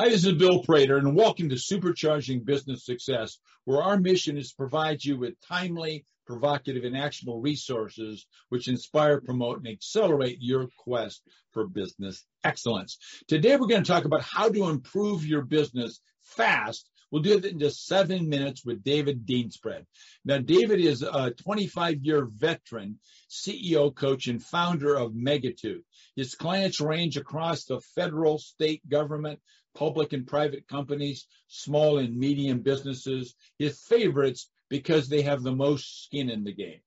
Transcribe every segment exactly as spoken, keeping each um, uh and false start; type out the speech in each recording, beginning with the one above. Hi, this is Bill Prater, and welcome to Supercharging Business Success, where our mission is to provide you with timely, provocative, and actionable resources which inspire, promote, and accelerate your quest for business excellence. Today, we're going to talk about how to improve your business fast. We'll do it in just seven minutes with David Deanspread. Now, David is a twenty-five-year veteran, C E O, coach, and founder of Megatube. His clients range across the federal, state government, public and private companies, small and medium businesses, his favorites because they have the most skin in the game.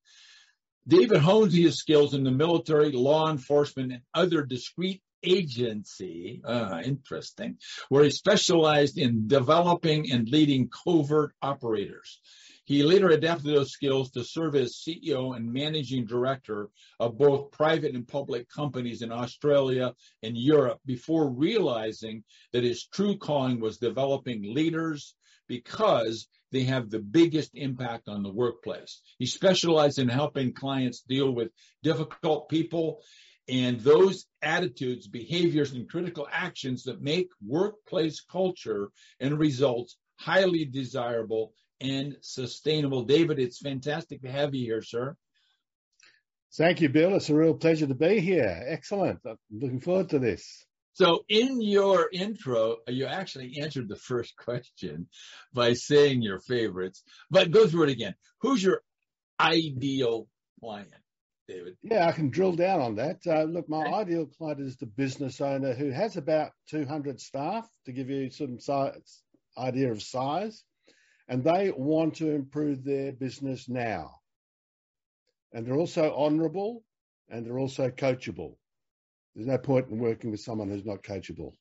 David honed his skills in the military, law enforcement, and other discrete agency, uh, interesting, where he specialized in developing and leading covert operators. He later adapted those skills to serve as C E O and managing director of both private and public companies in Australia and Europe before realizing that his true calling was developing leaders because they have the biggest impact on the workplace. He specialized in helping clients deal with difficult people and those attitudes, behaviors, and critical actions that make workplace culture and results highly desirable and sustainable. David, it's fantastic to have you here, sir. Thank you, Bill. It's a real pleasure to be here. Excellent. I'm looking forward to this. So in your intro, you actually answered the first question by saying your favorites, but go through it again. Who's your ideal client, David? Yeah, I can drill down on that. Uh, look, my okay. ideal client is the business owner who has about two hundred staff, to give you some size, idea of size, and they want to improve their business now. And they're also honorable and they're also coachable. There's no point in working with someone who's not coachable.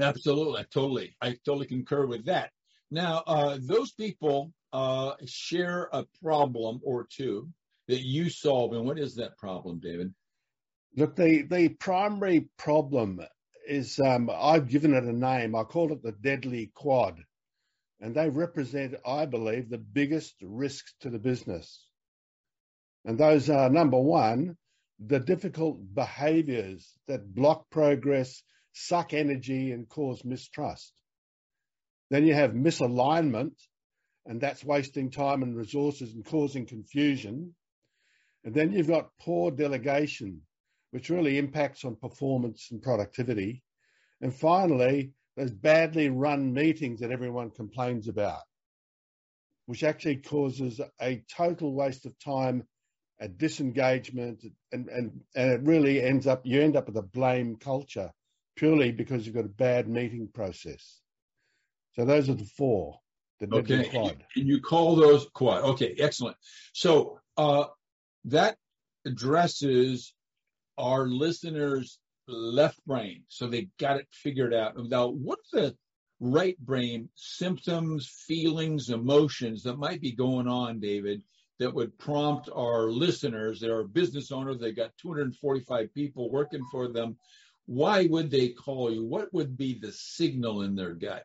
Absolutely. Totally. I totally concur with that. Now, uh, those people uh, share a problem or two that you solve. And what is that problem, David? Look, the, the primary problem is um, I've given it a name. I call it the Deadly Quad. And they represent, I believe, the biggest risks to the business. And those are, number one, the difficult behaviours that block progress, suck energy and cause mistrust. Then you have misalignment, and that's wasting time and resources and causing confusion. And then you've got poor delegation, which really impacts on performance and productivity. And finally, those badly run meetings that everyone complains about, which actually causes a total waste of time, a disengagement, and, and, and it really ends up, you end up with a blame culture purely because you've got a bad meeting process. So those are the four. The okay. Quad. And you call those quad. Okay, excellent. So uh, that addresses our listeners' left brain. So they got it figured out. Now, what's the right brain symptoms, feelings, emotions that might be going on, David, that would prompt our listeners? They're a business owner. They've got two hundred forty-five people working for them. Why would they call you? What would be the signal in their gut?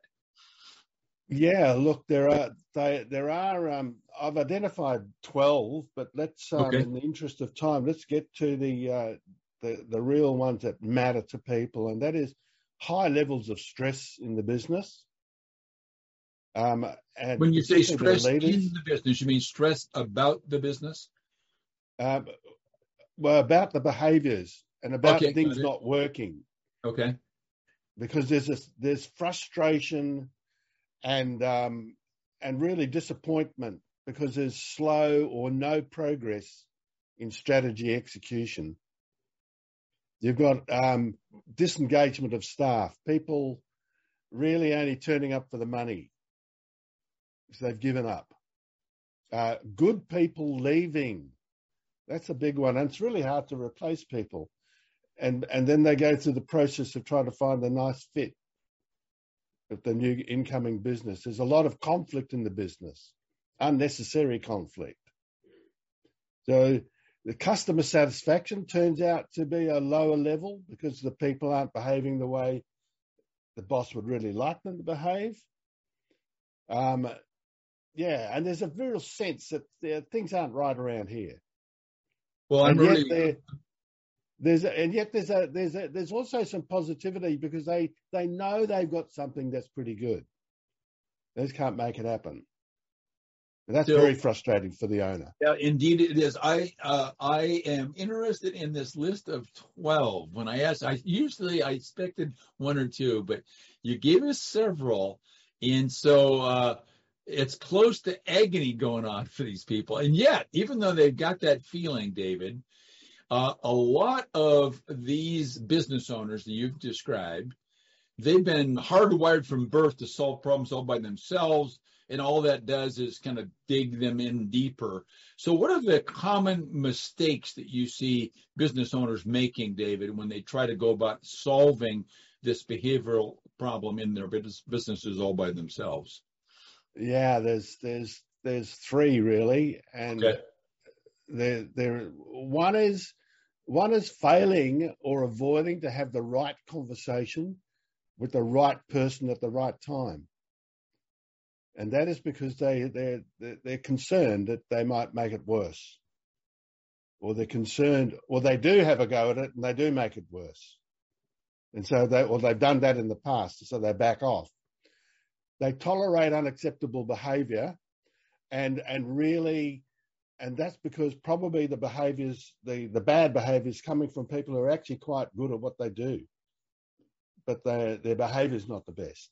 Yeah, look, there are, they, there are, um, I've identified twelve, but let's, um, okay. in the interest of time, let's get to the, uh, the, the real ones that matter to people. And that is high levels of stress in the business. Um, and when you say stress leaders, in the business, you mean stress about the business? Um, well, about the behaviours and about okay, things not working. Okay. Because there's this, there's frustration and um, and really disappointment because there's slow or no progress in strategy execution. You've got um, disengagement of staff, people really only turning up for the money. So they've given up. Uh, good people leaving. That's a big one. And it's really hard to replace people. And and then they go through the process of trying to find a nice fit with the new incoming business. There's a lot of conflict in the business, unnecessary conflict. So the customer satisfaction turns out to be a lower level because the people aren't behaving the way the boss would really like them to behave. Um, yeah, and there's a real sense that uh, things aren't right around here. Well, I'm really, There's a, and yet there's a, there's a, there's also some positivity because they, they know they've got something that's pretty good. They just can't make it happen. And that's so, very frustrating for the owner. Yeah, indeed it is. I uh, I am interested in this list of twelve. When I asked, I usually I expected one or two, but you gave us several, and so uh, it's close to agony going on for these people. And yet, even though they've got that feeling, David, uh, a lot of these business owners that you've described, they've been hardwired from birth to solve problems all by themselves. And all that does is kind of dig them in deeper. So what are the common mistakes that you see business owners making, David, when they try to go about solving this behavioral problem in their businesses all by themselves? Yeah, there's there's there's three really, and okay. there there one is one is failing or avoiding to have the right conversation with the right person at the right time. And that is because they, they're, they're concerned that they might make it worse. Or they're concerned, or they do have a go at it and they do make it worse. And so they, or they've done that in the past, so they back off. They tolerate unacceptable behaviour and, and really, and that's because probably the behaviours, the, the bad behaviour is coming from people who are actually quite good at what they do. But they, their behaviour is not the best.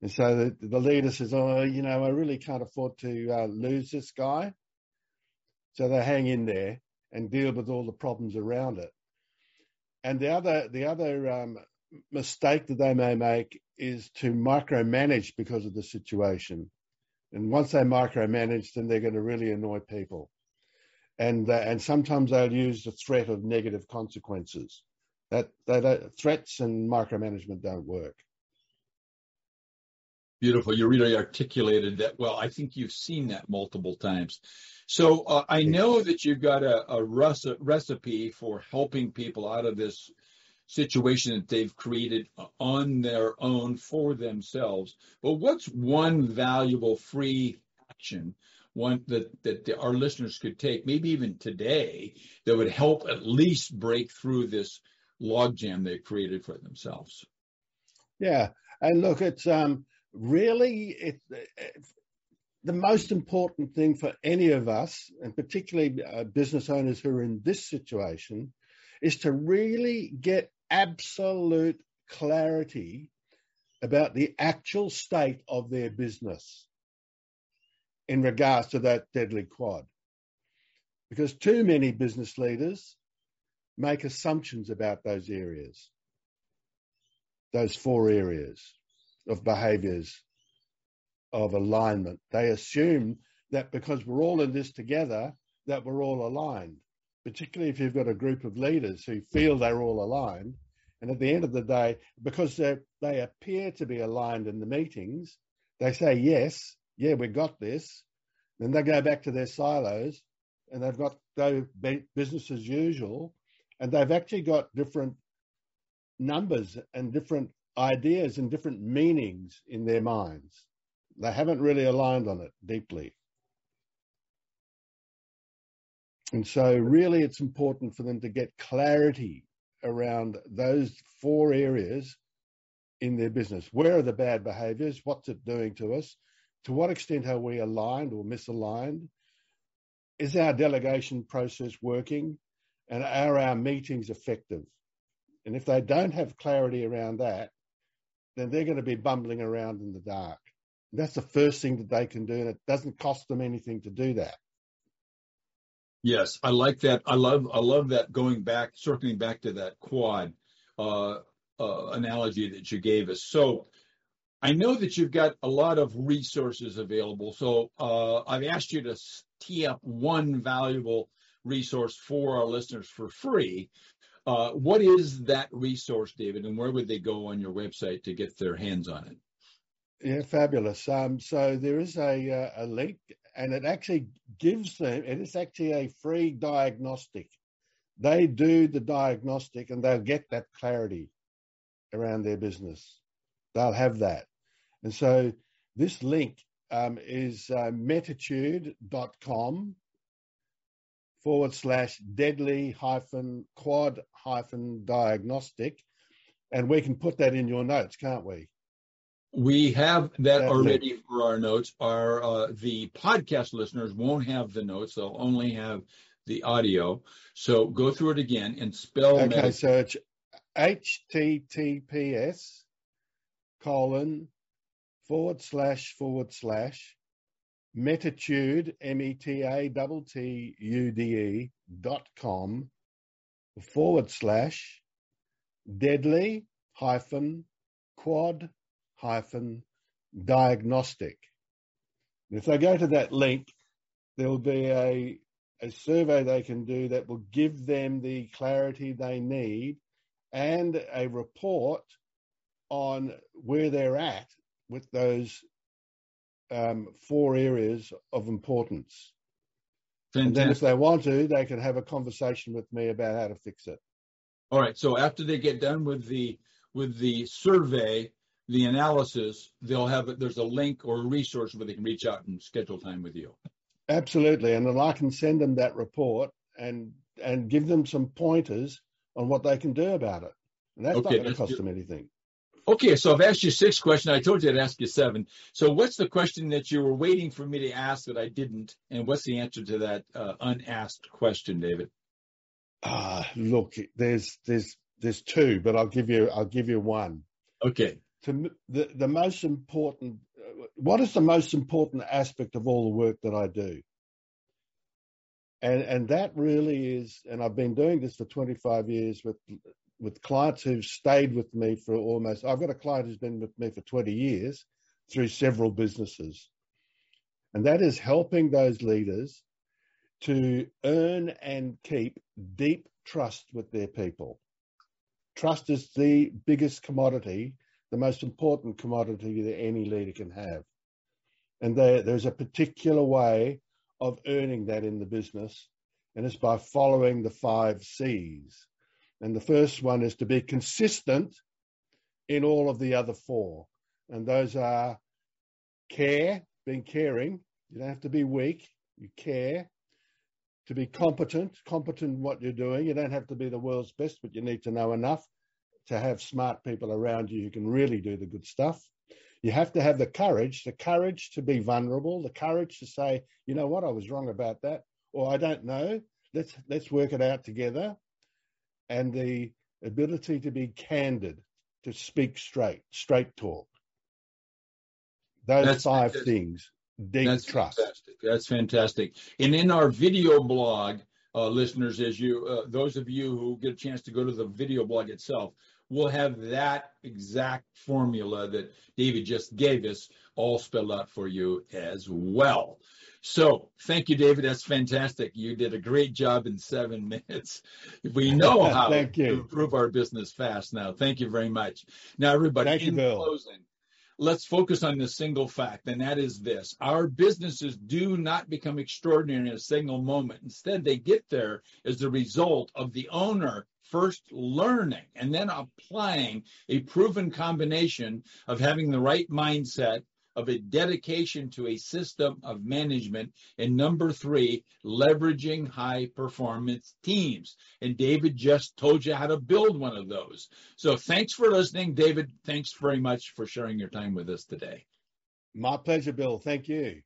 And so the, the leader says, oh, you know, I really can't afford to uh, lose this guy. So they hang in there and deal with all the problems around it. And the other the other um, mistake that they may make is to micromanage because of the situation. And once they micromanage, then they're going to really annoy people. And uh, and sometimes they'll use the threat of negative consequences. That, they don't, threats and micromanagement don't work. Beautiful. You really articulated that well. I think you've seen that multiple times. So uh, I know that you've got a, a rec- recipe for helping people out of this situation that they've created on their own for themselves. But what's one valuable free action one that, that the, our listeners could take, maybe even today, that would help at least break through this logjam they've created for themselves? Yeah. And look, it's... um. Really, it, it, the most important thing for any of us, and particularly uh, business owners who are in this situation, is to really get absolute clarity about the actual state of their business in regards to that deadly quad. Because too many business leaders make assumptions about those areas, those four areas. Of behaviours, of alignment. They assume that because we're all in this together, that we're all aligned, particularly if you've got a group of leaders who feel they're all aligned. And at the end of the day, because they appear to be aligned in the meetings, they say, yes, yeah, we got this. Then they go back to their silos and they've got their business as usual. And they've actually got different numbers and different ideas and different meanings in their minds. They haven't really aligned on it deeply. And so really it's important for them to get clarity around those four areas in their business. Where are the bad behaviors? What's it doing to us? To what extent are we aligned or misaligned? Is our delegation process working? And are our meetings effective? And if they don't have clarity around that, then they're going to be bumbling around in the dark. And that's the first thing that they can do, and it doesn't cost them anything to do that. Yes, I like that. I love I love that going back, circling back to that quad uh, uh, analogy that you gave us. So I know that you've got a lot of resources available. So uh, I've asked you to tee up one valuable resource for our listeners for free. Uh, what is that resource, David, and where would they go on your website to get their hands on it? Yeah, fabulous. Um, so there is a, uh, a link, and it actually gives them, it is actually a free diagnostic. They do the diagnostic, and they'll get that clarity around their business. They'll have that. And so this link um, is uh, megatube dot com forward slash deadly hyphen quad hyphen diagnostic. And we can put that in your notes, can't we? We have that Deadly. Already for our notes. Our uh, the podcast listeners won't have the notes. They'll only have the audio. So go through it again and spell. Okay, med- so it's H T T P S colon forward slash forward slash metatude, M E T A T T U D E dot com forward slash deadly hyphen quad hyphen diagnostic. If they go to that link, there will be a, a survey they can do that will give them the clarity they need and a report on where they're at with those um, four areas of importance. Fantastic. And then if they want to, they can have a conversation with me about how to fix it. All right. So after they get done with the with the survey, the analysis, they'll have, there's a link or a resource where they can reach out and schedule time with you. Absolutely. And then I can send them that report and and give them some pointers on what they can do about it. And that's okay, not going to cost them anything. Okay. So I've asked you six questions. I told you I'd ask you seven. So what's the question that you were waiting for me to ask that I didn't? And what's the answer to that uh, unasked question, David? Ah, uh, look, there's, there's, there's two, but I'll give you, I'll give you one. Okay. To the, the most important, what is the most important aspect of all the work that I do? And and that really is, and I've been doing this for twenty-five years with with clients who've stayed with me for almost, I've got a client who's been with me for twenty years through several businesses. And that is helping those leaders to earn and keep deep trust with their people. Trust is the biggest commodity, the most important commodity that any leader can have. And there, there's a particular way of earning that in the business, and it's by following the five C's. And the first one is to be consistent in all of the other four. And those are care, being caring. You don't have to be weak. You care. To be competent, competent in what you're doing. You don't have to be the world's best, but you need to know enough to have smart people around you who can really do the good stuff. You have to have the courage, the courage to be vulnerable, the courage to say, you know what, I was wrong about that, or I don't know, let's let's work it out together. And the ability to be candid, to speak straight, straight talk. Those That's five fantastic. things, deep That's trust. Fantastic. That's fantastic. And in our video blog, uh, listeners, as you, uh, those of you who get a chance to go to the video blog itself, we'll have that exact formula that David just gave us all spelled out for you as well. So thank you, David. That's fantastic. You did a great job in seven minutes. We know how to you. improve our business fast now. Thank you very much. Now, everybody, thank in you, closing, let's focus on the single fact, and that is this. Our businesses do not become extraordinary in a single moment. Instead, they get there as the result of the owner first learning and then applying a proven combination of having the right mindset, of a dedication to a system of management, and number three, leveraging high-performance teams. And David just told you how to build one of those. So thanks for listening, David. Thanks very much for sharing your time with us today. My pleasure, Bill. Thank you.